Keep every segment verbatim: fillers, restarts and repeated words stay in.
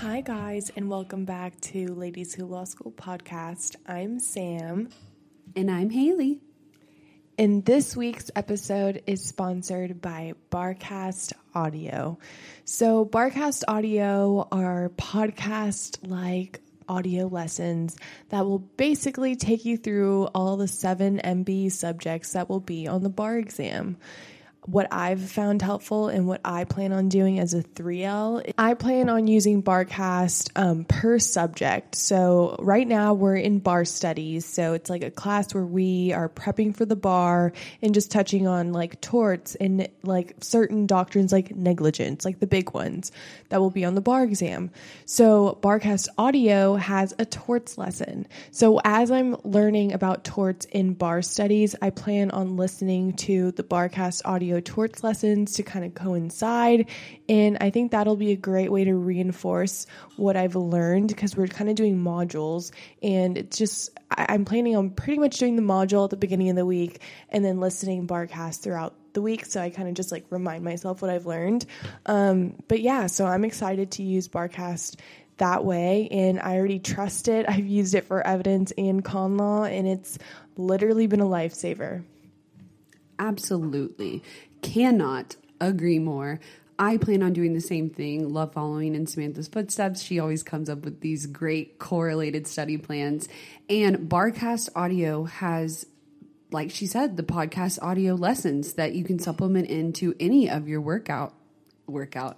Hi guys, and welcome back to Ladies Who Law School podcast. I'm Sam. And I'm Haley. And this week's episode is sponsored by BarCast Audio. So BarCast Audio are podcast-like audio lessons that will basically take you through all the seven M B E subjects that will be on the bar exam. What I've found helpful and what I plan on doing as a three L, I plan on using BarCast um, per subject. So right now we're in bar studies. So it's like a class where we are prepping for the bar and just touching on like torts and like certain doctrines like negligence, like the big ones that will be on the bar exam. So BarCast Audio has a torts lesson. So as I'm learning about torts in bar studies, I plan on listening to the BarCast Audio torts lessons to kind of coincide, and I think that'll be a great way to reinforce what I've learned, because we're kind of doing modules, and it's just I'm planning on pretty much doing the module at the beginning of the week and then listening BarCast throughout the week, so I kind of just like remind myself what I've learned. Um, but yeah, so I'm excited to use BarCast that way, and I already trust it. I've used it for evidence and con law, and it's literally been a lifesaver. Absolutely. Cannot agree more. I plan on doing the same thing. Love following in Samantha's footsteps. She always comes up with these great correlated study plans. And BarCast Audio has, like she said, the podcast audio lessons that you can supplement into any of your workout, workout,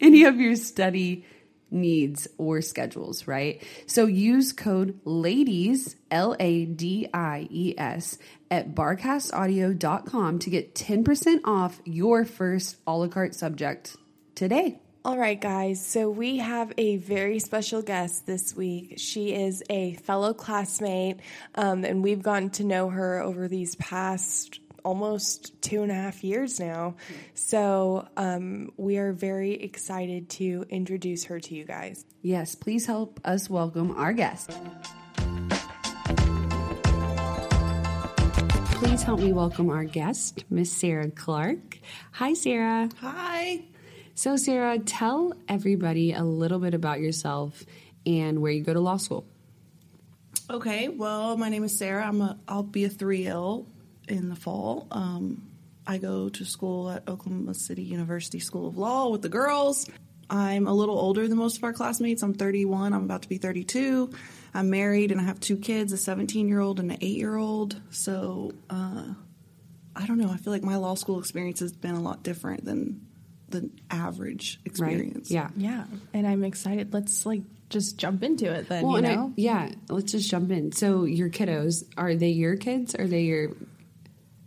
any of your study needs or schedules, right? So use code LADIES, L A D I E S, at barcast audio dot com to get ten percent off your first a la carte subject today. All right, guys, so we have a very special guest this week. She is a fellow classmate, um, and we've gotten to know her over these past almost two and a half years now. So um, we are very excited to introduce her to you guys. Yes, please help us welcome our guest. Please help me welcome our guest, Miss Sarah Clark. Hi, Sarah. Hi. So, Sarah, tell everybody a little bit about yourself and where you go to law school. Okay, well, my name is Sarah. I'm a, I'll be a three L in the fall. Um, I go to school at Oklahoma City University School of Law with the girls. I'm a little older than most of our classmates. I'm thirty-one. I'm about to be thirty-two. I'm married and I have two kids, a seventeen-year-old and an eight-year-old. So, uh, I don't know. I feel like my law school experience has been a lot different than the average experience. Right. Yeah. Yeah. And I'm excited. Let's, like, just jump into it then, well, you know? I, yeah. Let's just jump in. So, your kiddos, are they your kids? Are they your...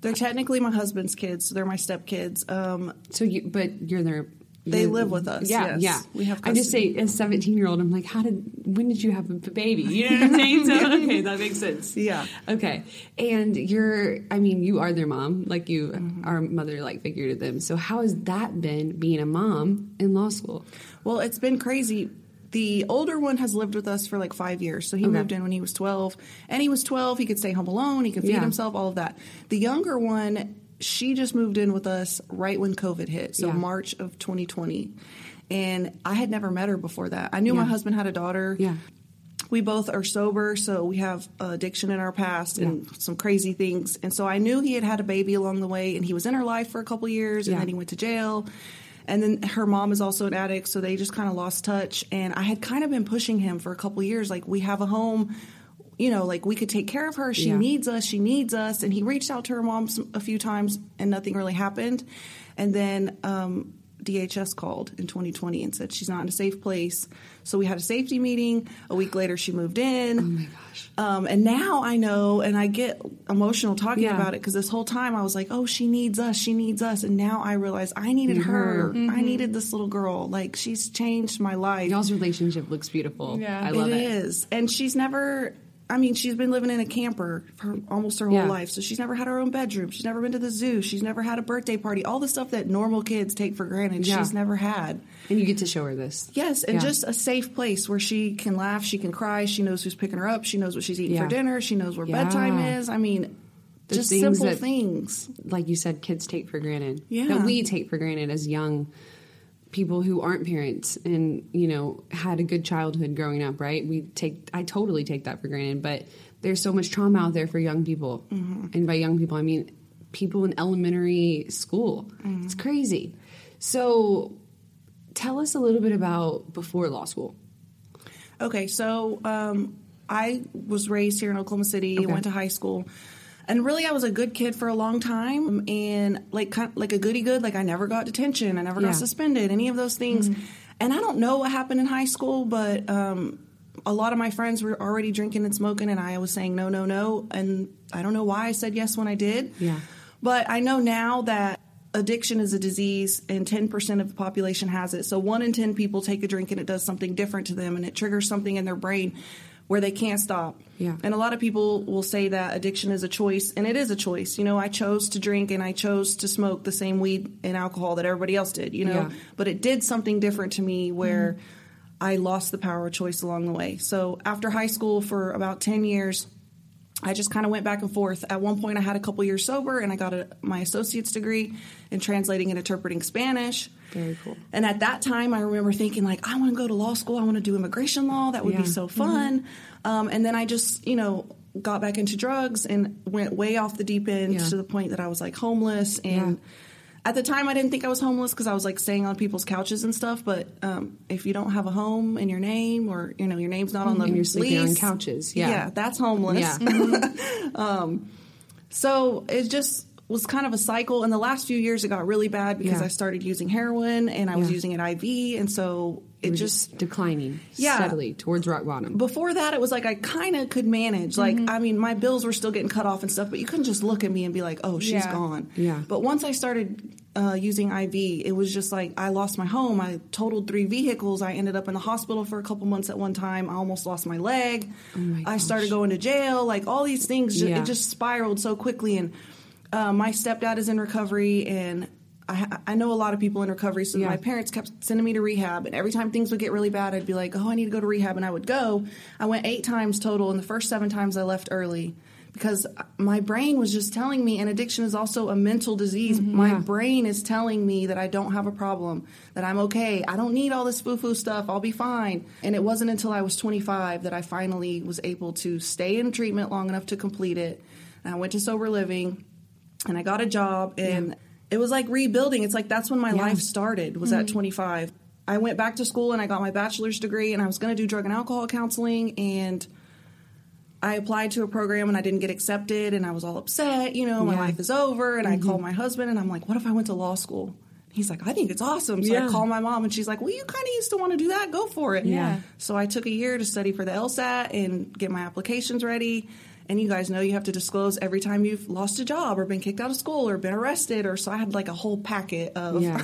They're technically my husband's kids. So they're my stepkids. Um, so, you, but you're their... They live with us. Yeah, yes. Yeah. We have custody. I just say, as a seventeen-year-old, I'm like, how did, when did you have a baby? You know what I'm saying? So, okay, that makes sense. Yeah. Okay. And you're, I mean, you are their mom. Like, you mm-hmm. are mother-like figure to them. So how has that been, being a mom in law school? Well, it's been crazy. The older one has lived with us for, like, five years. So he okay. moved in when he was twelve. And he was twelve. He could stay home alone. He could feed yeah. himself, all of that. The younger one... She just moved in with us right when COVID hit, so yeah. March of twenty twenty, and I had never met her before that. I knew yeah. my husband had a daughter. Yeah, we both are sober, so we have addiction in our past yeah. and some crazy things, and so I knew he had had a baby along the way, and he was in her life for a couple years, and yeah. then he went to jail, And then her mom is also an addict, so they just kind of lost touch. And I had kind of been pushing him for a couple of years, like, we have a home, you know, like, we could take care of her. She yeah. needs us. She needs us. And he reached out to her mom a few times, and nothing really happened. And then um, D H S called in twenty twenty and said she's not in a safe place. So we had a safety meeting. A week later, she moved in. Oh, my gosh. Um, and now I know, and I get emotional talking yeah. about it, because this whole time I was like, oh, she needs us. She needs us. And now I realize I needed mm-hmm. her. Mm-hmm. I needed this little girl. Like, she's changed my life. Y'all's relationship looks beautiful. Yeah, I love it. It is. And she's never... I mean, she's been living in a camper for almost her whole yeah. life, so she's never had her own bedroom. She's never been to the zoo. She's never had a birthday party. All the stuff that normal kids take for granted, yeah. she's never had. And you get to show her this. Yes, and yeah. just a safe place where she can laugh, she can cry, she knows who's picking her up, she knows what she's eating yeah. for dinner, she knows where yeah. bedtime is. I mean, the just things simple that, things. Like you said, kids take for granted. Yeah. That we take for granted as young people who aren't parents and, you know, had a good childhood growing up, right? We take, I totally take that for granted, but there's so much trauma out there for young people. Mm-hmm. And by young people, I mean people in elementary school. Mm-hmm. It's crazy. So tell us a little bit about before law school. Okay. So, um, I was raised here in Oklahoma City. Okay. Went to high school. And really, I was a good kid for a long time, and like kind of like a goody good. Like, I never got detention, I never yeah. got suspended, any of those things. Mm-hmm. And I don't know what happened in high school, but um, a lot of my friends were already drinking and smoking, and I was saying no, no, no. And I don't know why I said yes when I did. Yeah. But I know now that addiction is a disease, and ten percent of the population has it. So one in ten people take a drink, and it does something different to them, and it triggers something in their brain where they can't stop. Yeah. And a lot of people will say that addiction is a choice, and it is a choice. You know, I chose to drink and I chose to smoke the same weed and alcohol that everybody else did, you know, yeah. but it did something different to me where mm-hmm. I lost the power of choice along the way. So after high school for about ten years, I just kind of went back and forth. At one point I had a couple years sober, and I got a, my associate's degree in translating and interpreting Spanish. Very cool. And at that time I remember thinking, like, I want to go to law school. I want to do immigration law. That would yeah. be so fun. Mm-hmm. Um, and then I just, you know, got back into drugs and went way off the deep end yeah. to the point that I was like homeless. And yeah. at the time I didn't think I was homeless, because I was like staying on people's couches and stuff. But um, if you don't have a home in your name, or, you know, your name's not on the and you're sleeping lease, on couches. Yeah. yeah. That's homeless. Yeah. Mm-hmm. um, so it just was kind of a cycle. In the last few years, it got really bad because yeah. I started using heroin, and I yeah. was using an I V. And so it you were just, just declining yeah. steadily towards rock bottom. Before that, it was like I kind of could manage. Like, mm-hmm. I mean, my bills were still getting cut off and stuff, but you couldn't just look at me and be like, oh, she's yeah. gone. Yeah. But once I started uh, using I V, it was just like I lost my home. I totaled three vehicles. I ended up in the hospital for a couple months at one time. I almost lost my leg. Oh my gosh. I started going to jail. Like, all these things, just, yeah. it just spiraled so quickly. And Uh, my stepdad is in recovery, and I, I know a lot of people in recovery, so yeah. my parents kept sending me to rehab, and every time things would get really bad, I'd be like, oh, I need to go to rehab, and I would go. I went eight times total, and the first seven times I left early because my brain was just telling me, and addiction is also a mental disease. Mm-hmm, my yeah. brain is telling me that I don't have a problem, that I'm okay. I don't need all this foo-foo stuff. I'll be fine. And it wasn't until I was twenty-five that I finally was able to stay in treatment long enough to complete it, and I went to sober living. And I got a job, and yeah. it was like rebuilding. It's like that's when my yeah. life started, was mm-hmm. at twenty-five. I went back to school, and I got my bachelor's degree, and I was going to do drug and alcohol counseling. And I applied to a program, and I didn't get accepted, and I was all upset. You know, my yeah. life is over. And mm-hmm. I called my husband, and I'm like, what if I went to law school? He's like, I think it's awesome. So yeah. I called my mom, and she's like, well, you kind of used to want to do that. Go for it. Yeah. So I took a year to study for the LSAT and get my applications ready. And you guys know you have to disclose every time you've lost a job or been kicked out of school or been arrested. Or so I had like a whole packet of. Yeah.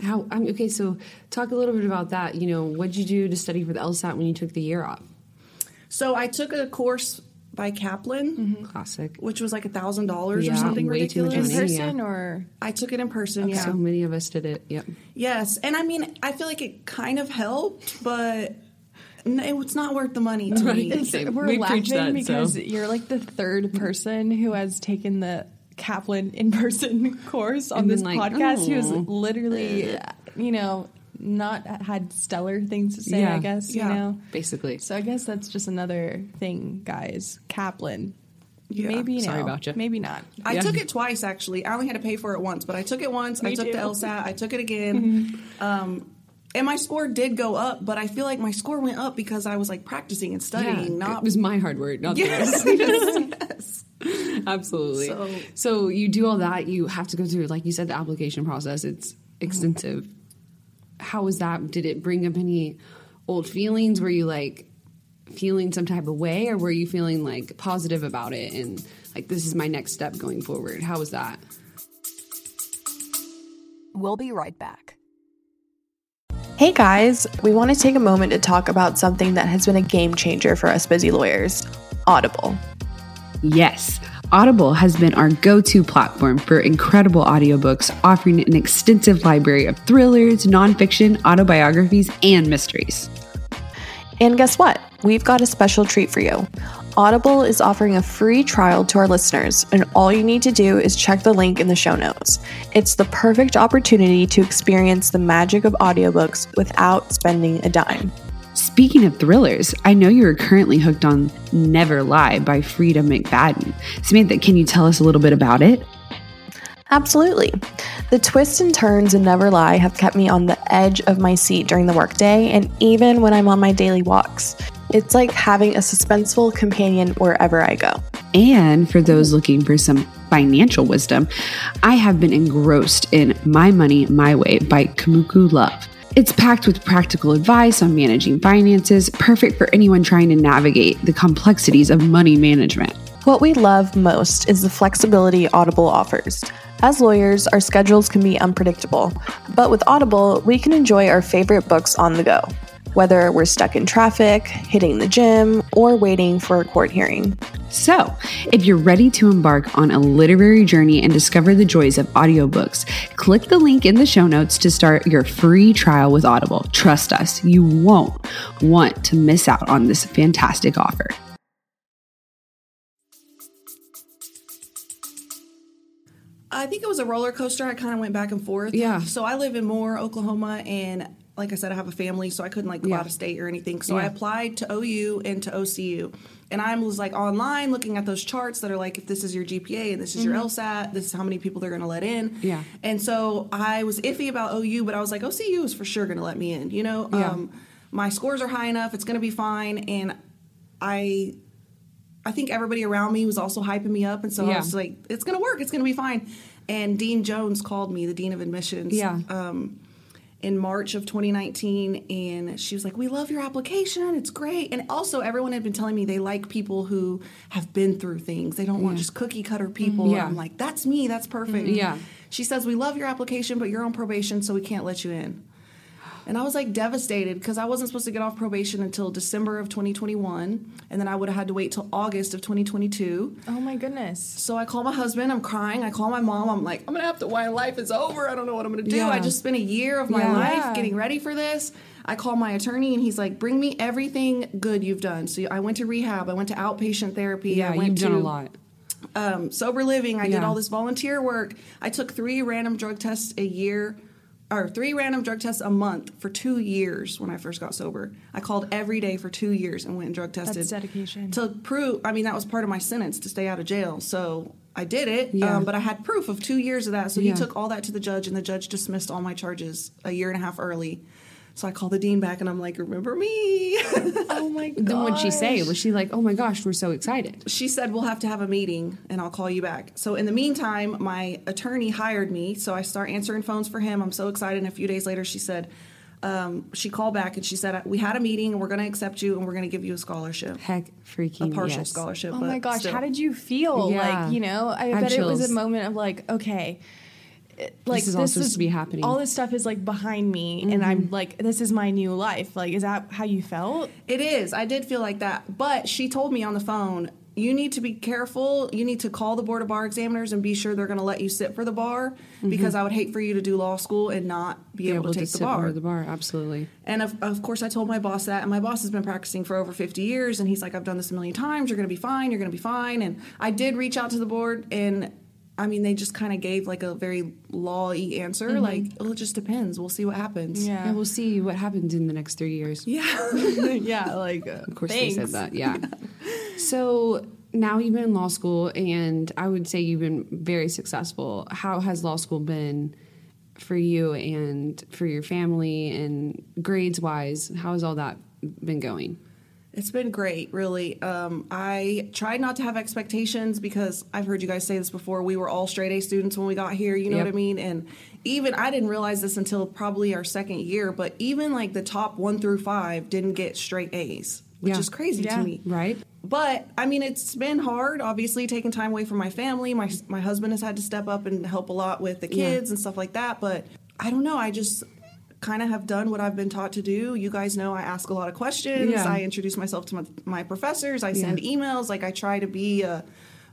How I'm, okay, so talk a little bit about that. You know, what did you do to study for the LSAT when you took the year off? So I took a course by Kaplan, mm-hmm. classic, which was like a thousand dollars or something ridiculous. In person, yeah. or I took it in person. Okay. Yeah, so many of us did it. Yep. Yes, and I mean, I feel like it kind of helped, but. No, it's not worth the money to right. me. It's, we're we laughing that, because so. You're like the third person who has taken the Kaplan in-person course on and this like, podcast oh. who's literally, you know, not had stellar things to say, yeah. I guess, yeah. you know. Basically. So I guess that's just another thing, guys. Kaplan. Yeah, maybe sorry no. about you. Maybe not. I yeah. took it twice, actually. I only had to pay for it once, but I took it once. Me I took too. the LSAT. I took it again. Mm-hmm. Um, and my score did go up, but I feel like my score went up because I was, like, practicing and studying. Yeah, not... It was my hard work, not yes, the yes, yes. Absolutely. So, so you do all that. You have to go through, like you said, the application process. It's extensive. Mm-hmm. How was that? Did it bring up any old feelings? Were you, like... feeling some type of way, or were you feeling like positive about it and like this is my next step going forward? How was that? We'll be right back. Hey guys, we want to take a moment to talk about something that has been a game changer for us busy lawyers, Audible. Yes. Audible has been our go-to platform for incredible audiobooks, offering an extensive library of thrillers, nonfiction, autobiographies, and mysteries. And guess what? We've got a special treat for you. Audible is offering a free trial to our listeners, and all you need to do is check the link in the show notes. It's the perfect opportunity to experience the magic of audiobooks without spending a dime. Speaking of thrillers, I know you're currently hooked on Never Lie by Frieda McFadden. Samantha, can you tell us a little bit about it? Absolutely. The twists and turns in Never Lie have kept me on the edge of my seat during the workday and even when I'm on my daily walks. It's like having a suspenseful companion wherever I go. And for those looking for some financial wisdom, I have been engrossed in My Money, My Way by Kamuku Love. It's packed with practical advice on managing finances, perfect for anyone trying to navigate the complexities of money management. What we love most is the flexibility Audible offers. As lawyers, our schedules can be unpredictable, but with Audible, we can enjoy our favorite books on the go, whether we're stuck in traffic, hitting the gym, or waiting for a court hearing. So, if you're ready to embark on a literary journey and discover the joys of audiobooks, click the link in the show notes to start your free trial with Audible. Trust us, you won't want to miss out on this fantastic offer. I think it was a roller coaster. I kind of went back and forth. Yeah. So I live in Moore, Oklahoma, and like I said, I have a family, so I couldn't like go yeah. out of state or anything. So yeah. I applied to O U and to O C U, and I was like online looking at those charts that are like, if this is your G P A and this is mm-hmm. your LSAT, this is how many people they're going to let in. Yeah. And so I was iffy about O U, but I was like, O C U is for sure going to let me in. You know, yeah. um, my scores are high enough; it's going to be fine. And I. I think everybody around me was also hyping me up. And so yeah. I was like, it's going to work. It's going to be fine. And Dean Jones called me, the Dean of Admissions, yeah. um, in March of twenty nineteen. And she was like, we love your application. It's great. And also everyone had been telling me they like people who have been through things. They don't yeah. want just cookie cutter people. Yeah. And I'm like, that's me. That's perfect. Mm-hmm. Yeah. She says, we love your application, but you're on probation, so we can't let you in. And I was, like, devastated because I wasn't supposed to get off probation until December of twenty twenty-one, and then I would have had to wait till August of twenty twenty-two. Oh, my goodness. So I call my husband. I'm crying. I call my mom. I'm like, I'm going to have to, why life is over. I don't know what I'm going to do. Yeah. I just spent a year of my yeah. life getting ready for this. I call my attorney, and he's like, bring me everything good you've done. So I went to rehab. I went to outpatient therapy. Yeah, I went you've to, done a lot. Um, sober living. I yeah. did all this volunteer work. I took three random drug tests a year. Or three random drug tests a month for two years when I first got sober. I called every day for two years and went and drug tested. That's dedication. To prove, I mean, that was part of my sentence to stay out of jail. So I did it, yeah. um, but I had proof of two years of that. So yeah. he took all that to the judge, and the judge dismissed all my charges a year and a half early. So I called the dean back, and I'm like, remember me? Oh, my gosh. Then what'd she say? Was she like, oh, my gosh, we're so excited? She said, we'll have to have a meeting, and I'll call you back. So in the meantime, my attorney hired me, so I start answering phones for him. I'm so excited. And a few days later, she said, um, she called back, and she said, we had a meeting, and we're going to accept you, and we're going to give you a scholarship. Heck freaking A partial yes. scholarship. Oh, but my gosh. Still. How did you feel? Yeah. Like, you know, I, I bet chills. It was a moment of like, okay. It, like this is all supposed to be happening. All this stuff is like behind me, mm-hmm. and I'm like, this is my new life. Like, is that how you felt? It is. I did feel like that, but she told me on the phone, you need to be careful. You need to call the Board of Bar Examiners and be sure they're going to let you sit for the bar, mm-hmm. because I would hate for you to do law school and not be, be able, able to take to the sit bar. The bar, absolutely. And of, of course, I told my boss that, and my boss has been practicing for over fifty years, and he's like, I've done this a million times. You're going to be fine. You're going to be fine. And I did reach out to the board, and I mean, they just kind of gave, like, a very law-y answer. Mm-hmm. Like, oh, it just depends. We'll see what happens. Yeah, yeah we'll see what happens in the next three years. Yeah. yeah, like, uh, Of course thanks. They said that, yeah. So now you've been in law school, and I would say you've been very successful. How has law school been for you and for your family, and grades-wise, how has all that been going? It's been great, really. Um, I tried not to have expectations because I've heard you guys say this before. We were all straight A students when we got here, you know yep. what I mean? And even I didn't realize this until probably our second year, but even like the top one through five didn't get straight A's, which yeah. is crazy yeah. to me. Right. But, I mean, it's been hard, obviously, taking time away from my family. My my husband has had to step up and help a lot with the kids yeah. and stuff like that. But I don't know. I just kind of have done what I've been taught to do. You guys know I ask a lot of questions. Yeah. I introduce myself to my, my professors. I yeah. send emails. Like, I try to be uh,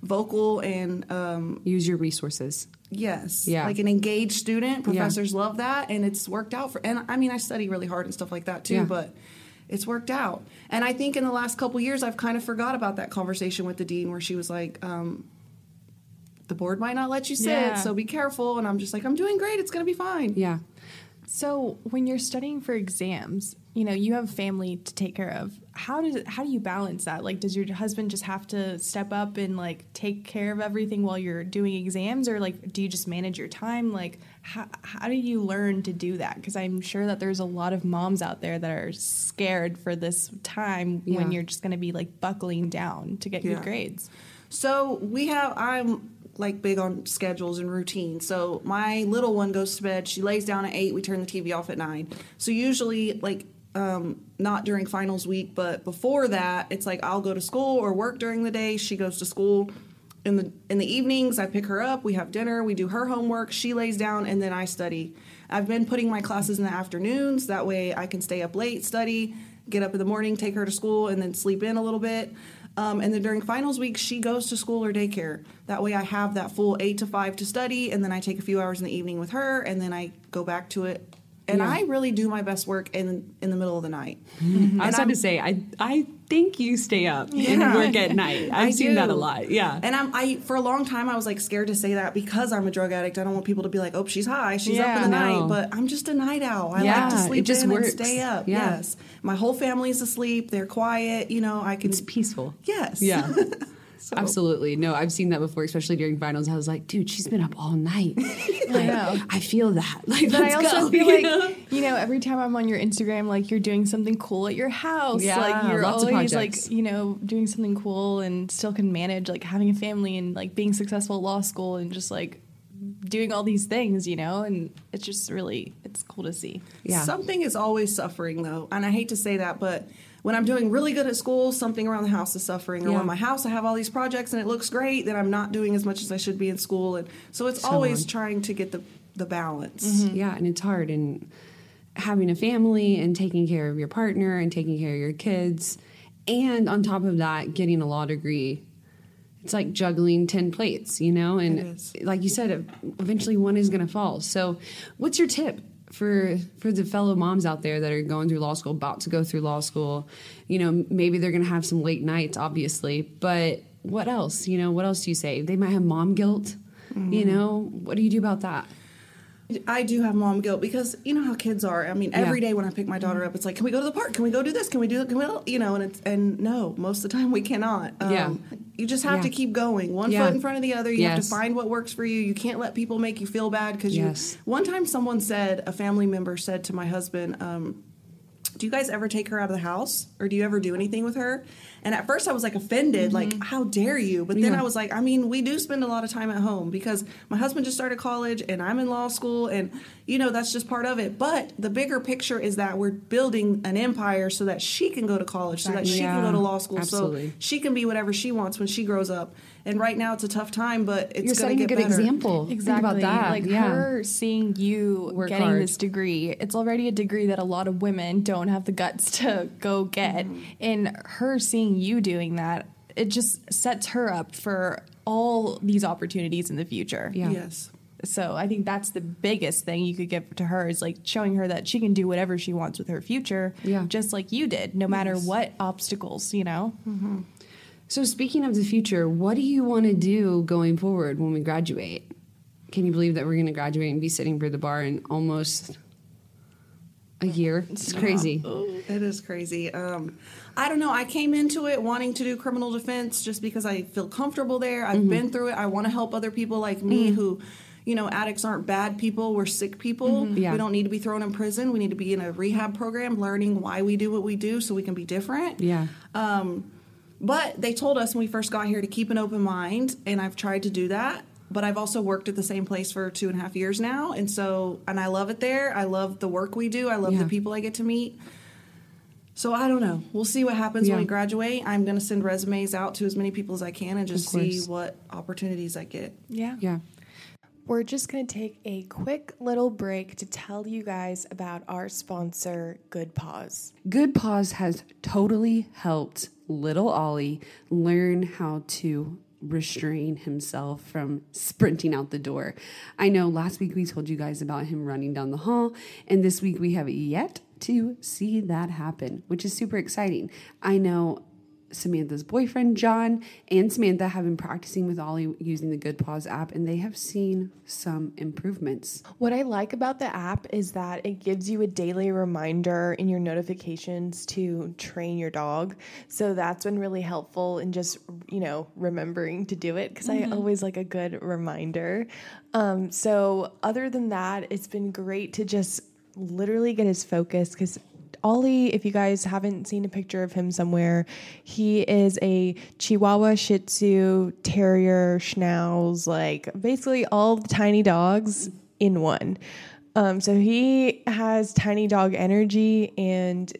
vocal and... Um, use your resources. Yes. Yeah. Like an engaged student. Professors yeah. love that. And it's worked out for... And, I mean, I study really hard and stuff like that, too. Yeah. But... it's worked out. And I think in the last couple years, I've kind of forgot about that conversation with the dean where she was like, um, the board might not let you sit, yeah. so be careful. And I'm just like, I'm doing great. It's going to be fine. Yeah. So when you're studying for exams, you know, you have family to take care of. How does how do you balance that? Like, does your husband just have to step up and, like, take care of everything while you're doing exams? Or, like, do you just manage your time? Like, how, how do you learn to do that? Because I'm sure that there's a lot of moms out there that are scared for this time yeah. when you're just going to be, like, buckling down to get yeah. good grades. So we have – I'm – like big on schedules and routine. So my little one goes to bed. She lays down at eight. We turn the T V off at nine. So usually like um, not during finals week, but before that, it's like I'll go to school or work during the day. She goes to school in the in the evenings. I pick her up. We have dinner. We do her homework. She lays down and then I study. I've been putting my classes in the afternoons. That way I can stay up late, study, get up in the morning, take her to school, and then sleep in a little bit. Um, and then during finals week, she goes to school or daycare. That way I have that full eight to five to study, and then I take a few hours in the evening with her, and then I go back to it. And yeah. I really do my best work in in the middle of the night. Mm-hmm. I was about to say, I I think you stay up yeah. and work at night. I've I seen do. that a lot. Yeah. And I'm, I for a long time, I was like scared to say that because I'm a drug addict. I don't want people to be like, oh, she's high. She's yeah, up in the no. night. But I'm just a night owl. I yeah, like to sleep just in works. and stay up. Yeah. Yes. My whole family's asleep. They're quiet. You know, I can. It's peaceful. Yes. Yeah. So. Absolutely. No, I've seen that before, especially during finals. I was like, dude, she's been up all night. Like, I, I feel that. Like, but let's I also go. feel like, yeah. you know, every time I'm on your Instagram, like, you're doing something cool at your house. Yeah, like, you're lots always, of projects. Like, you know, doing something cool and still can manage, like, having a family and, like, being successful at law school and just, like, doing all these things, you know, and it's just really, it's cool to see. Yeah. Something is always suffering, though, and I hate to say that, but... when I'm doing really good at school, something around the house is suffering. Or yeah. in my house, I have all these projects and it looks great, then I'm not doing as much as I should be in school. And so it's so always hard. trying to get the, the balance. Mm-hmm. Yeah, and it's hard. And having a family and taking care of your partner and taking care of your kids. And on top of that, getting a law degree. It's like juggling ten plates, you know? And like you said, eventually one is going to fall. So what's your tip for for the fellow moms out there that are going through law school, about to go through law school? You know, maybe they're going to have some late nights, obviously, but what else? You know, what else do you say? They might have mom guilt, mm-hmm. you know? What do you do about that? I do have mom guilt because you know how kids are. I mean, every yeah. day when I pick my daughter up, it's like, can we go to the park? Can we go do this? Can we do that? Can we, you know, and it's, and no, most of the time we cannot. Um, yeah. You just have yeah. to keep going. One yeah. foot in front of the other. You yes. have to find what works for you. You can't let people make you feel bad because yes. you, one time someone said, a family member said to my husband, um, do you guys ever take her out of the house or do you ever do anything with her? And at first I was like offended, mm-hmm. like, how dare you? But then yeah. I was like, I mean, we do spend a lot of time at home because my husband just started college and I'm in law school and, you know, that's just part of it. But the bigger picture is that we're building an empire so that she can go to college, so that yeah. she can go to law school, Absolutely. so she can be whatever she wants when she grows up. And right now it's a tough time, but it's going to get better. You're setting a good better. example. Exactly. Think about that. Like yeah. her seeing you Work getting hard. this degree, it's already a degree that a lot of women don't have the guts to go get. Mm-hmm. And her seeing you doing that, it just sets her up for all these opportunities in the future. Yeah. Yes. So I think that's the biggest thing you could give to her is like showing her that she can do whatever she wants with her future, yeah. just like you did, no yes. matter what obstacles, you know? Mm-hmm. So speaking of the future, what do you want to do going forward when we graduate? Can you believe that we're going to graduate and be sitting for the bar in almost a year. It's crazy. Yeah. It is crazy. Um, I don't know. I came into it wanting to do criminal defense just because I feel comfortable there. I've mm-hmm. been through it. I want to help other people like me mm-hmm. who, you know, addicts aren't bad people. We're sick people. Mm-hmm. Yeah. We don't need to be thrown in prison. We need to be in a rehab program learning why we do what we do so we can be different. Yeah. Um, but they told us when we first got here to keep an open mind, and I've tried to do that. But I've also worked at the same place for two and a half years now. And so, and I love it there. I love the work we do. I love yeah. the people I get to meet. So I don't know. We'll see what happens yeah. when we graduate. I'm going to send resumes out to as many people as I can and just see what opportunities I get. Yeah. Yeah. We're just going to take a quick little break to tell you guys about our sponsor, GoodPause. GoodPause has totally helped little Ollie learn how to restrain himself from sprinting out the door. I know last week we told you guys about him running down the hall, and this week we have yet to see that happen, which is super exciting. I know Samantha's boyfriend, John, and Samantha have been practicing with Ollie using the GoodPause app, and they have seen some improvements. What I like about the app is that it gives you a daily reminder in your notifications to train your dog. So that's been really helpful in just, you know, remembering to do it because mm-hmm. I always like a good reminder. Um, so other than that, it's been great to just literally get his focus because Ollie, if you guys haven't seen a picture of him somewhere, he is a Chihuahua, Shih Tzu, Terrier, Schnauz, like basically all the tiny dogs in one. Um, so he has tiny dog energy, and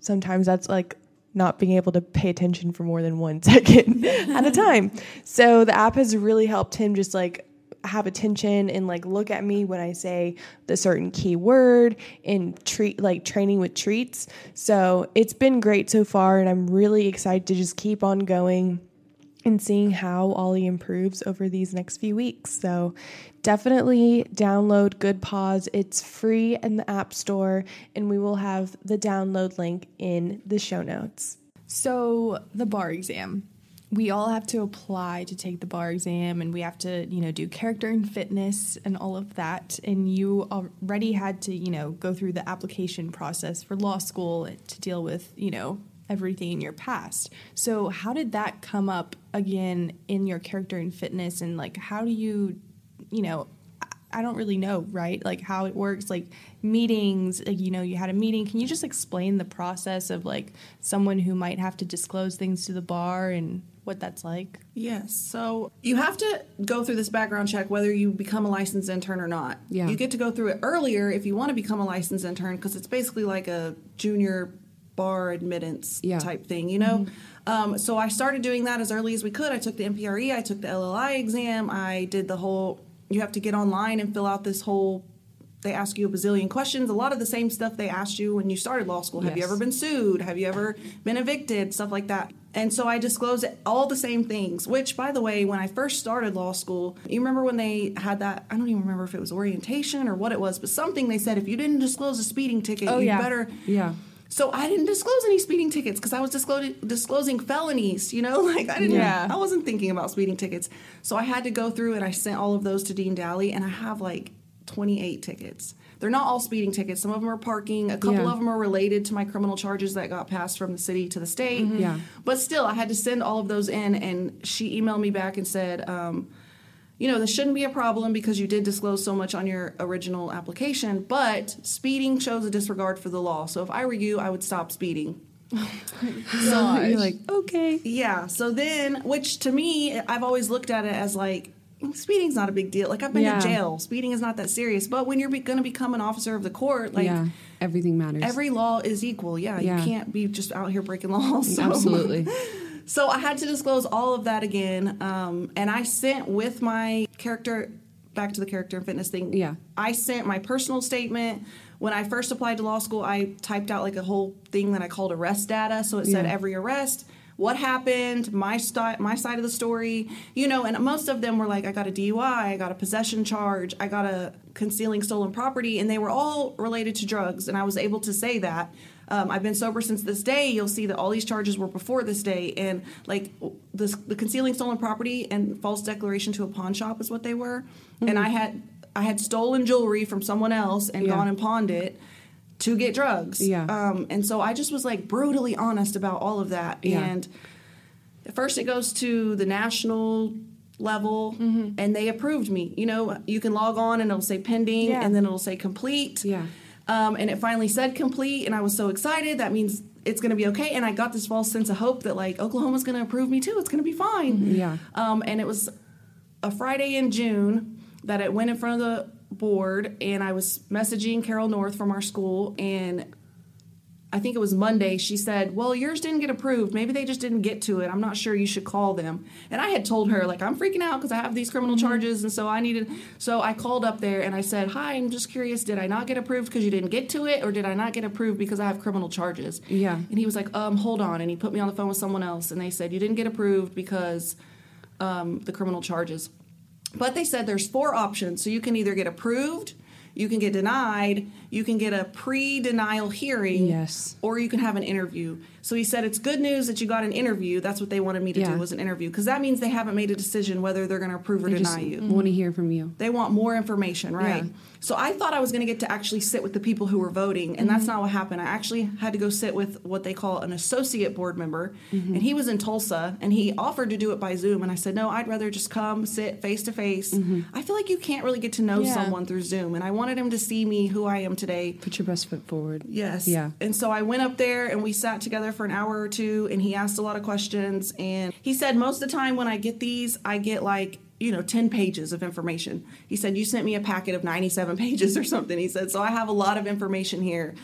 sometimes that's like not being able to pay attention for more than one second at a time. So the app has really helped him just like have attention and like look at me when I say the certain key word and treat like training with treats. So it's been great so far, and I'm really excited to just keep on going and seeing how Ollie improves over these next few weeks. So definitely download GoodPause. It's free in the App Store, and we will have the download link in the show notes. So the bar exam. We all have to apply to take the bar exam, and we have to, you know, do character and fitness and all of that. And you already had to, you know, go through the application process for law school to deal with, you know, everything in your past. So how did that come up again in your character and fitness? And like, how do you, you know, I don't really know, right? Like how it works, like meetings, like, you know, you had a meeting. Can you just explain the process of like someone who might have to disclose things to the bar and what that's like? Yes. So you have to go through this background check whether you become a licensed intern or not. Yeah. You get to go through it earlier if you want to become a licensed intern because it's basically like a junior bar admittance yeah. type thing, you know? Mm-hmm. Um, so I started doing that as early as we could. I took the M P R E, I took the L L I exam, I did the whole, you have to get online and fill out this whole, they ask you a bazillion questions, a lot of the same stuff they asked you when you started law school. Yes. Have you ever been sued? Have you ever been evicted? Stuff like that. And so I disclosed all the same things, which, by the way, when I first started law school, you remember when they had that, I don't even remember if it was orientation or what it was, but something they said, if you didn't disclose a speeding ticket, oh, you yeah. better. Yeah. So I didn't disclose any speeding tickets because I was disclo- disclosing felonies, you know, like I didn't, yeah. I wasn't thinking about speeding tickets. So I had to go through and I sent all of those to Dean Dally, and I have like twenty-eight tickets. They're not all speeding tickets. Some of them are parking. A couple yeah. of them are related to my criminal charges that got passed from the city to the state. Mm-hmm. Yeah. But still, I had to send all of those in, and she emailed me back and said, um, you know, this shouldn't be a problem because you did disclose so much on your original application, but speeding shows a disregard for the law. So if I were you, I would stop speeding. Oh so you're like, okay. Yeah. So then, which to me, I've always looked at it as like, speeding's not a big deal. Like, I've been yeah. to jail. Speeding is not that serious. But when you're be- going to become an officer of the court, like... Yeah, everything matters. Every law is equal. Yeah, yeah. You can't be just out here breaking laws. So. Absolutely. So I had to disclose all of that again. Um, and I sent with my character... Back to the character and fitness thing. Yeah. I sent my personal statement. When I first applied to law school, I typed out, like, a whole thing that I called arrest data. So it said yeah. every arrest... What happened, my, sti- my side of the story, you know, and most of them were like, I got a D U I, I got a possession charge, I got a concealing stolen property, and they were all related to drugs, and I was able to say that. Um, I've been sober since this day. You'll see that all these charges were before this day, and, like, this, the concealing stolen property and false declaration to a pawn shop is what they were, mm-hmm. and I had I had stolen jewelry from someone else and yeah. gone and pawned it. to get drugs. Yeah. Um, and so I just was, like, brutally honest about all of that. Yeah. And at first it goes to the national level, mm-hmm. and they approved me. You know, you can log on, and it'll say pending, yeah. and then it'll say complete. Yeah. Um, and it finally said complete, and I was so excited. That means it's going to be okay. And I got this false sense of hope that, like, Oklahoma's going to approve me, too. It's going to be fine. Mm-hmm. Yeah. Um, and it was a Friday in June that it went in front of the board, and I was messaging Carol North from our school, and I think it was Monday, she said, well, yours didn't get approved. Maybe they just didn't get to it. I'm not sure. You should call them. And I had told her, like, I'm freaking out because I have these criminal mm-hmm. charges, and so I needed, so I called up there, and I said, hi, I'm just curious, did I not get approved because you didn't get to it, or did I not get approved because I have criminal charges? Yeah. And he was like, um, hold on, and he put me on the phone with someone else, and they said, you didn't get approved because um, the criminal charges. But they said there's four options. So you can either get approved, you can get denied, you can get a pre-denial hearing, yes. or you can have an interview. So he said, it's good news that you got an interview. That's what they wanted me to yeah. do, was an interview. Because that means they haven't made a decision whether they're going to approve or they deny you. They want to hear from you. They want more information, right? Yeah. So I thought I was going to get to actually sit with the people who were voting, and mm-hmm. that's not what happened. I actually had to go sit with what they call an associate board member, mm-hmm. and he was in Tulsa, and he offered to do it by Zoom, and I said, no, I'd rather just come sit face-to-face. Mm-hmm. I feel like you can't really get to know yeah. someone through Zoom, and I wanted him to see me, who I am today. Put your best foot forward. Yes. Yeah. And so I went up there, and we sat together for an hour or two, and he asked a lot of questions, and he said, most of the time when I get these, I get, like, you know, ten pages of information. He said, you sent me a packet of ninety-seven pages or something. He said, so I have a lot of information here.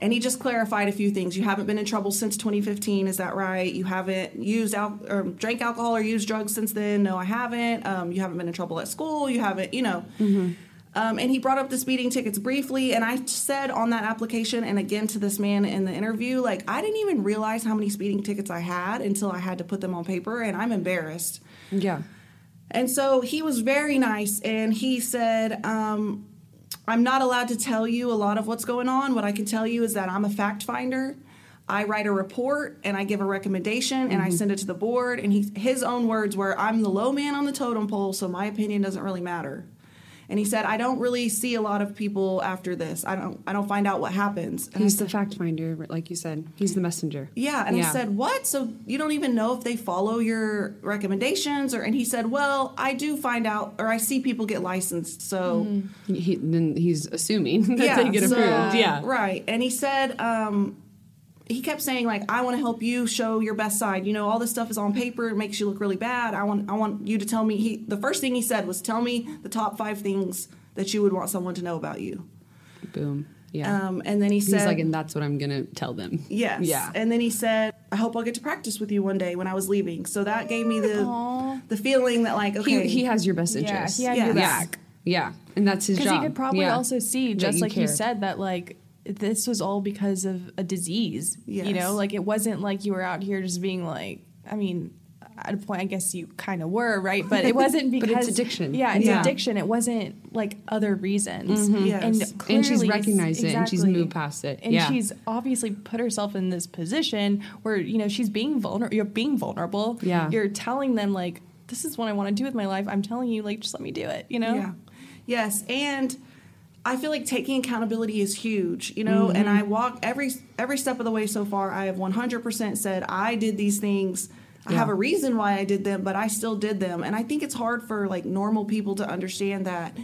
And he just clarified a few things. You haven't been in trouble since twenty fifteen. Is that right? You haven't used al- or drank alcohol or used drugs since then? No, I haven't. Um, you haven't been in trouble at school. You haven't, you know. Mm-hmm. Um, and he brought up the speeding tickets briefly, and I said on that application, and again to this man in the interview, like, I didn't even realize how many speeding tickets I had until I had to put them on paper, and I'm embarrassed. Yeah. And so he was very nice, and he said, um, I'm not allowed to tell you a lot of what's going on. What I can tell you is that I'm a fact finder. I write a report, and I give a recommendation, and mm-hmm. I send it to the board. And he, his own words were, I'm the low man on the totem pole, so my opinion doesn't really matter. And he said, I don't really see a lot of people after this. I don't I don't find out what happens. And he's said, the fact finder, like you said. He's the messenger. Yeah. And yeah. I said, what? So you don't even know if they follow your recommendations? Or? And he said, well, I do find out, or I see people get licensed. So mm-hmm. he, then he's assuming that yeah, they get so, approved. Yeah. Right. And he said, um, he kept saying, like, I want to help you show your best side. You know, all this stuff is on paper. It makes you look really bad. I want I want you to tell me. He, the first thing he said was, tell me the top five things that you would want someone to know about you. Boom. Yeah. Um, and then he He's said. He's like, and that's what I'm going to tell them. Yes. Yeah. And then he said, I hope I'll get to practice with you one day when I was leaving. So that gave me the Aww. the feeling that, like, okay. He, he has your best interest. Yeah, he had yes. your back. Yeah. And that's his job. Because he could probably yeah. also see, just like care. He said, that, like, this was all because of a disease, yes. you know, like, it wasn't like you were out here just being like, I mean, at a point, I guess you kind of were, right? But it wasn't because but it's addiction. Yeah. It's yeah. addiction. It wasn't like other reasons. Mm-hmm. Yes. And clearly, and she's recognized exactly, it, and she's moved past it. And yeah. she's obviously put herself in this position where, you know, she's being vulnerable. You're being vulnerable. Yeah. You're telling them, like, this is what I want to do with my life. I'm telling you, like, just let me do it, you know? Yeah. Yes. And I feel like taking accountability is huge, you know, mm-hmm. and I walk every every step of the way so far. I have one hundred percent said I did these things. Yeah. I have a reason why I did them, but I still did them. And I think it's hard for, like, normal people to understand that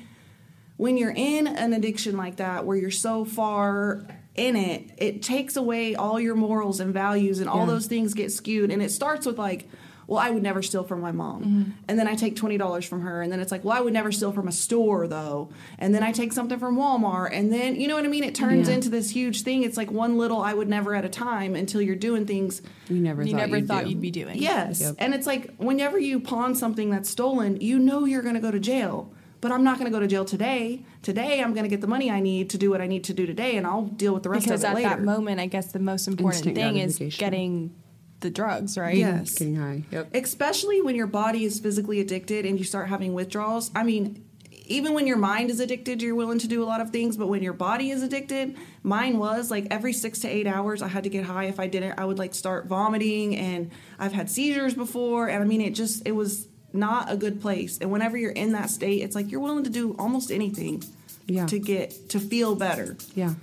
when you're in an addiction like that, where you're so far in it, it takes away all your morals and values, and yeah. all those things get skewed. And it starts with, like, well, I would never steal from my mom. Mm-hmm. And then I take twenty dollars from her. And then it's like, well, I would never steal from a store, though. And then I take something from Walmart. And then, you know what I mean? It turns yeah. into this huge thing. It's like one little I would never at a time until you're doing things you never you thought, never you'd, thought you'd be doing. Yes. Yep. And it's like, whenever you pawn something that's stolen, you know you're going to go to jail. But I'm not going to go to jail today. Today, I'm going to get the money I need to do what I need to do today. And I'll deal with the rest because of it later. Because at that moment, I guess the most important Instant thing is getting the drugs, right? Yes. Getting high. Yep. Especially when your body is physically addicted and you start having withdrawals. I mean, even when your mind is addicted, you're willing to do a lot of things, but when your body is addicted, mine was, like, every six to eight hours I had to get high. If I didn't, I would, like, start vomiting, and I've had seizures before, and I mean, it just, it was not a good place. And whenever you're in that state, it's like you're willing to do almost anything yeah. to get to feel better. Yeah.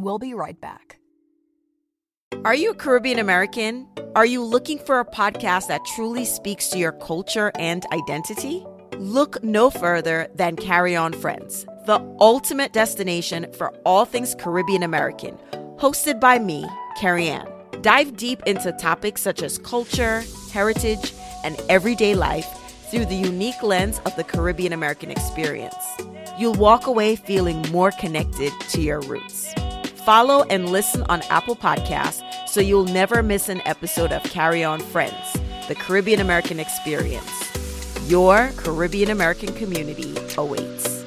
We'll be right back. Are you a Caribbean American? Are you looking for a podcast that truly speaks to your culture and identity? Look no further than Carry On Friends, the ultimate destination for all things Caribbean American, hosted by me, Carrie Ann. Dive deep into topics such as culture, heritage, and everyday life through the unique lens of the Caribbean American experience. You'll walk away feeling more connected to your roots. Follow and listen on Apple Podcasts so you'll never miss an episode of Carry On Friends, the Caribbean American experience. Your Caribbean American community awaits.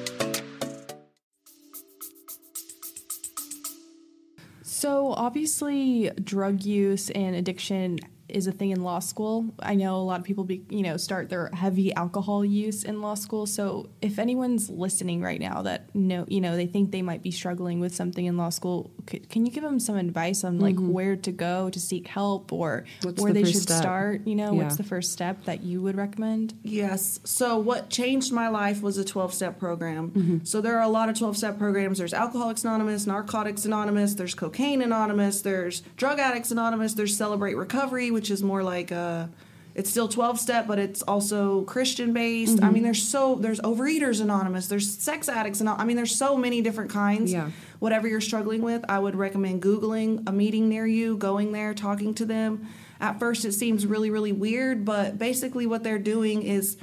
So obviously drug use and addiction is a thing in law school. I know a lot of people, be, you know, start their heavy alcohol use in law school. So if anyone's listening right now that know, you know, they think they might be struggling with something in law school, c- can you give them some advice on like mm-hmm. where to go to seek help or what's where the they should step? Start? You know, yeah. What's the first step that you would recommend? Yes. So what changed my life was a twelve-step program. Mm-hmm. So there are a lot of twelve-step programs. There's Alcoholics Anonymous, Narcotics Anonymous, there's Cocaine Anonymous, there's Drug Addicts Anonymous, there's Celebrate Recovery, which is more like a, it's still twelve-step, but it's also Christian-based. Mm-hmm. I mean, there's so, there's Overeaters Anonymous, there's Sex Addicts Anonymous. I mean, there's so many different kinds. Yeah. Whatever you're struggling with, I would recommend Googling a meeting near you, going there, talking to them. At first, it seems really, really weird, but basically what they're doing is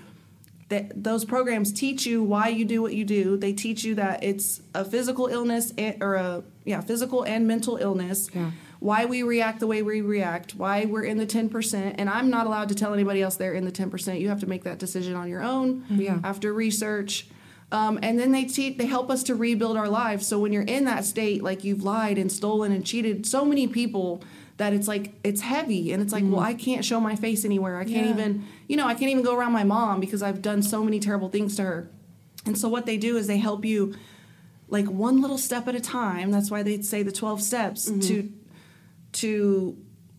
that those programs teach you why you do what you do. They teach you that it's a physical illness, and, or a, yeah, physical and mental illness. Yeah. Why we react the way we react, why we're in the ten percent, and I'm not allowed to tell anybody else they're in the ten percent. You have to make that decision on your own yeah. after research. Um, and then they te- they help us to rebuild our lives. So when you're in that state, like you've lied and stolen and cheated so many people that it's like, it's heavy. And it's like, mm-hmm. well, I can't show my face anywhere. I can't yeah. even, you know, I can't even go around my mom because I've done so many terrible things to her. And so what they do is they help you, like, one little step at a time. That's why they say the twelve steps mm-hmm. to... to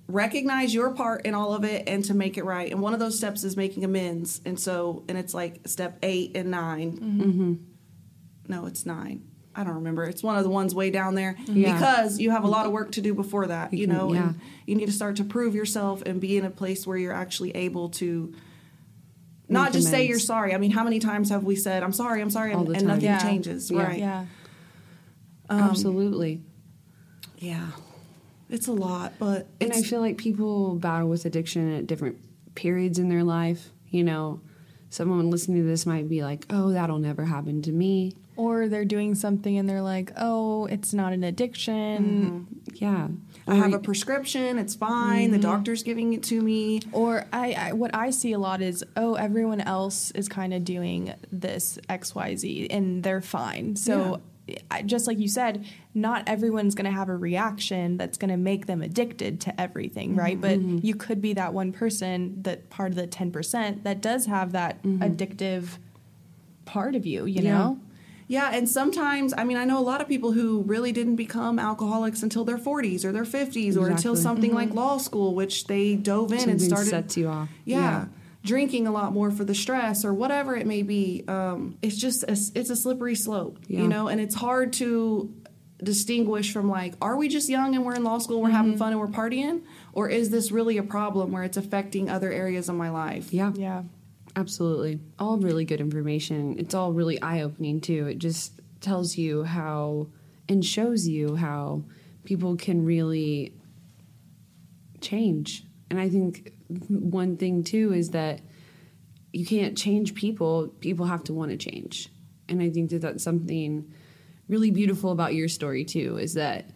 recognize your part in all of it and to make it right. And one of those steps is making amends. And so, and it's like step eight and nine. Mm-hmm. Mm-hmm. No, it's nine. I don't remember. It's one of the ones way down there yeah. because you have a lot of work to do before that, you know, yeah. and you need to start to prove yourself and be in a place where you're actually able to not make just amends. Say you're sorry. I mean, how many times have we said, I'm sorry, I'm sorry, and, and nothing yeah. changes. Yeah. Right. Yeah. Um, Absolutely. Yeah. It's a lot, but... And I feel like people battle with addiction at different periods in their life. You know, someone listening to this might be like, oh, that'll never happen to me. Or they're doing something and they're like, oh, it's not an addiction. Mm-hmm. Yeah. I have a prescription. It's fine. Mm-hmm. The doctor's giving it to me. Or I, I what I see a lot is, oh, everyone else is kind of doing this X Y Z and they're fine. So... Yeah. Just like you said, not everyone's going to have a reaction that's going to make them addicted to everything, right? But mm-hmm. you could be that one person, that part of the ten percent that does have that mm-hmm. addictive part of you, you yeah. know? Yeah, and sometimes, I mean, I know a lot of people who really didn't become alcoholics until their forties or their fifties exactly. or until something mm-hmm. like law school, which they dove in something and started... sets you off. Yeah. yeah. Drinking a lot more for the stress or whatever it may be. Um, it's just, a, it's a slippery slope, yeah. you know, and it's hard to distinguish from like, are we just young and we're in law school, we're mm-hmm. having fun and we're partying? Or is this really a problem where it's affecting other areas of my life? Yeah. Yeah. Absolutely. All really good information. It's all really eye-opening too. It just tells you how, and shows you how people can really change. And I think one thing, too, is that you can't change people. People have to want to change. And I think that that's something really beautiful about your story, too, is that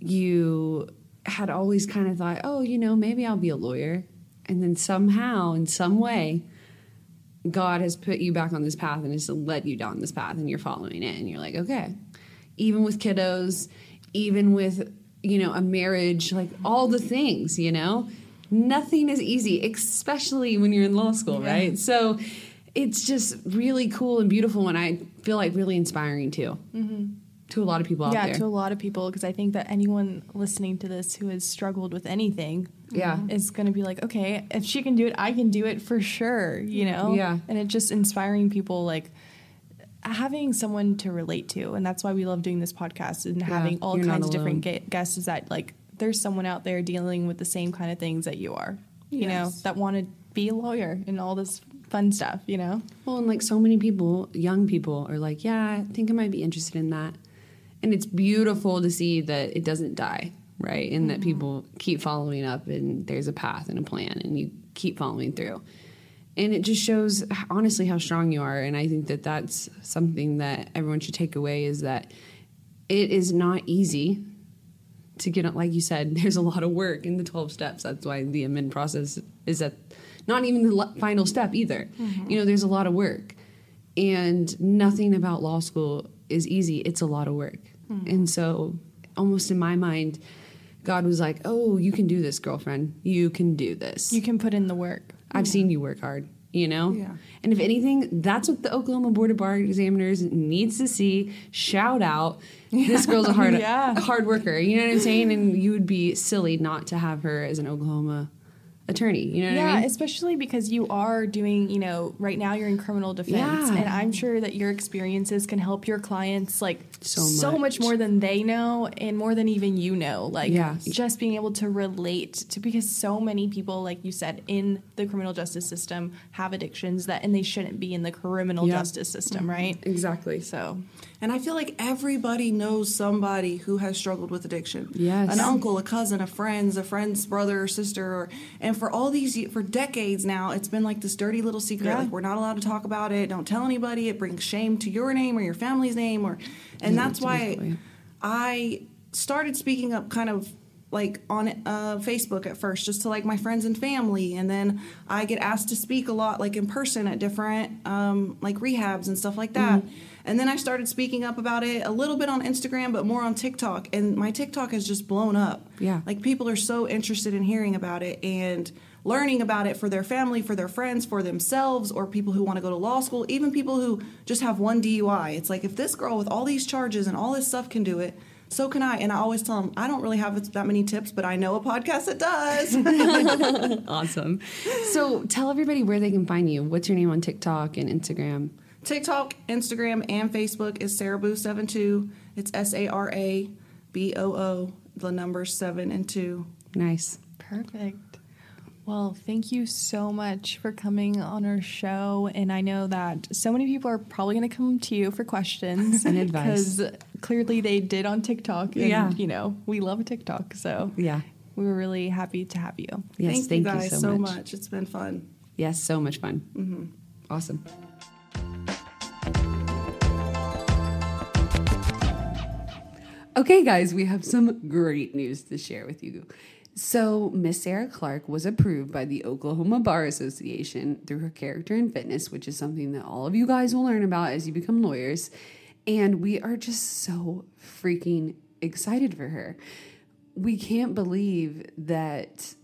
you had always kind of thought, oh, you know, maybe I'll be a lawyer. And then somehow, in some way, God has put you back on this path and has led you down this path, and you're following it. And you're like, okay, even with kiddos, even with, you know, a marriage, like all the things, you know. Nothing is easy, especially when you're in law school, yeah. right? So it's just really cool and beautiful, and I feel like really inspiring, too, mm-hmm. to a lot of people yeah, out there. Yeah, to a lot of people, because I think that anyone listening to this who has struggled with anything yeah. is going to be like, okay, if she can do it, I can do it for sure, you know? Yeah. And it's just inspiring people, like, having someone to relate to. And that's why we love doing this podcast and yeah, having all kinds of different ga- guests is that, like, there's someone out there dealing with the same kind of things that you are, you yes. know, that want to be a lawyer and all this fun stuff, you know? Well, and like so many people, young people are like, yeah, I think I might be interested in that. And it's beautiful to see that it doesn't die, right? And mm-hmm. that people keep following up and there's a path and a plan and you keep following through. And it just shows, honestly, how strong you are. And I think that that's something that everyone should take away is that it is not easy to get up. Like you said, there's a lot of work in the twelve steps. That's why the amend process is at not even the final step either. Mm-hmm. You know, there's a lot of work. And nothing about law school is easy. It's a lot of work. Mm-hmm. And so almost in my mind, God was like, oh, you can do this, girlfriend. You can do this. You can put in the work. I've yeah. seen you work hard, you know? Yeah. And if anything, that's what the Oklahoma Board of Bar Examiners needs to see. Shout out. Yeah. This girl's a hard, yeah. a hard worker. You know what I'm saying? And you would be silly not to have her as an Oklahoma attorney. You know what yeah, I mean? Yeah, especially because you are doing, you know, right now you're in criminal defense. Yeah. And I'm sure that your experiences can help your clients, like, so much, so much more than they know and more than even you know. Like, yeah. just being able to relate to, because so many people, like you said, in the criminal justice system have addictions that, and they shouldn't be in the criminal yeah. justice system, mm-hmm. right? Exactly. So, and I feel like everybody knows somebody who has struggled with addiction. Yes. An uncle, a cousin, a friend's, a friend's brother or sister, or, and for all these, for decades now, it's been like this dirty little secret. Yeah. Like, we're not allowed to talk about it. Don't tell anybody. It brings shame to your name or your family's name, or, and yeah, that's why I started speaking up kind of like on uh, Facebook at first, just to like my friends and family. And then I get asked to speak a lot, like in person at different um, like rehabs and stuff like that. Mm-hmm. And then I started speaking up about it a little bit on Instagram, but more on TikTok. And my TikTok has just blown up. Yeah. Like, people are so interested in hearing about it and learning about it for their family, for their friends, for themselves, or people who want to go to law school, even people who just have one D U I. It's like, if this girl with all these charges and all this stuff can do it, so can I. And I always tell them, I don't really have that many tips, but I know a podcast that does. Awesome. So tell everybody where they can find you. What's your name on TikTok and Instagram? TikTok, Instagram, and Facebook is Sarah Boo seven two. It's S A R A B O O, the numbers seven and two. Nice. Perfect. Well, thank you so much for coming on our show. And I know that so many people are probably going to come to you for questions. And advice. Because clearly they did on TikTok. And, yeah. you know, we love TikTok. So yeah, we were really happy to have you. Yes, thank, thank you guys you so, so much. much. It's been fun. Yes, so much fun. Mm-hmm. Awesome. Okay, guys, we have some great news to share with you. So, Miss Sarah Clark was approved by the Oklahoma Bar Association through her character and fitness, which is something that all of you guys will learn about as you become lawyers. And we are just so freaking excited for her. We can't believe that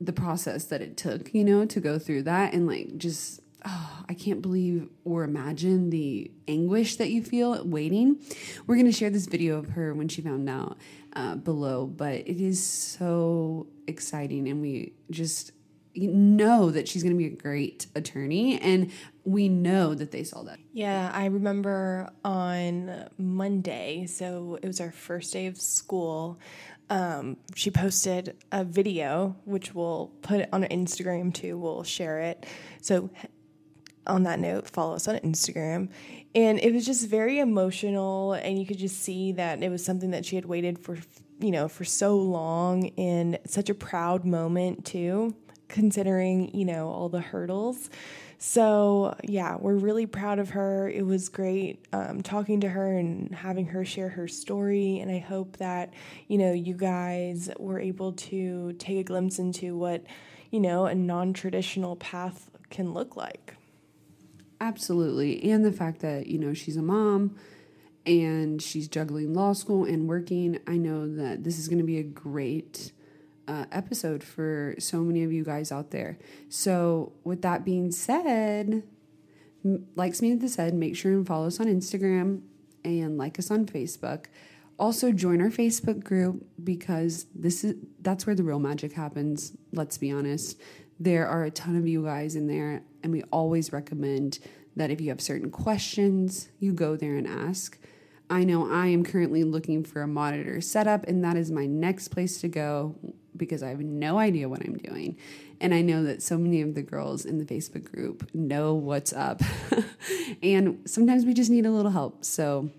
the process that it took, you know, to go through that, and like just... Oh, I can't believe or imagine the anguish that you feel waiting. We're going to share this video of her when she found out uh, below, but it is so exciting. And we just know that she's going to be a great attorney. And we know that they saw that. Yeah, I remember on Monday, so it was our first day of school. Um, she posted a video, which we'll put on Instagram too. We'll share it. So on that note, follow us on Instagram. And it was just very emotional, and you could just see that it was something that she had waited for, you know, for so long, and such a proud moment too, considering, you know, all the hurdles. So yeah, we're really proud of her. It was great um, talking to her and having her share her story. And I hope that, you know, you guys were able to take a glimpse into what, you know, a non-traditional path can look like. Absolutely. And the fact that, you know, she's a mom and she's juggling law school and working. I know that this is going to be a great uh, episode for so many of you guys out there. So with that being said, like Samantha said, make sure and follow us on Instagram and like us on Facebook. Also join our Facebook group, because this is that's where the real magic happens. Let's be honest. There are a ton of you guys in there, and we always recommend that if you have certain questions, you go there and ask. I know I am currently looking for a monitor setup, and that is my next place to go because I have no idea what I'm doing. And I know that so many of the girls in the Facebook group know what's up. And sometimes we just need a little help. So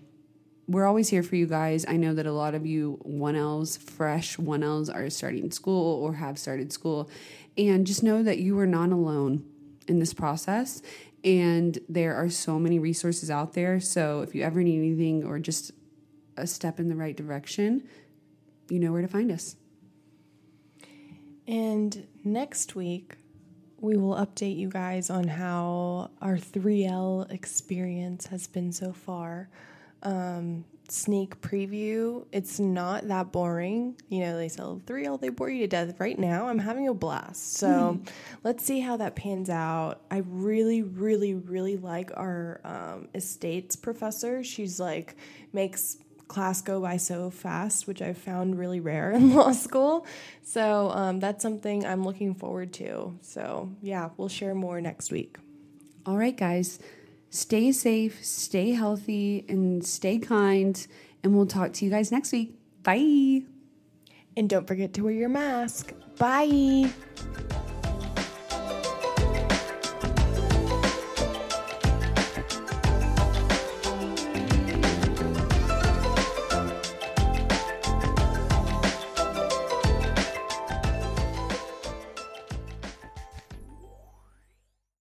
we're always here for you guys. I know that a lot of you one Ls, fresh one Ls, are starting school or have started school. And just know that you are not alone in this process. And there are so many resources out there. So if you ever need anything or just a step in the right direction, you know where to find us. And next week, we will update you guys on how our three L experience has been so far. Um, sneak preview, it's not that boring. You know, they sell three L, they bore you to death. Right now, I'm having a blast. So let's see how that pans out. I really, really, really like our um, estates professor. She's like, makes class go by so fast, which I've found really rare in law school. So um, that's something I'm looking forward to. So yeah, we'll share more next week. All right, guys. Stay safe, stay healthy, and stay kind. And we'll talk to you guys next week. Bye. And don't forget to wear your mask. Bye.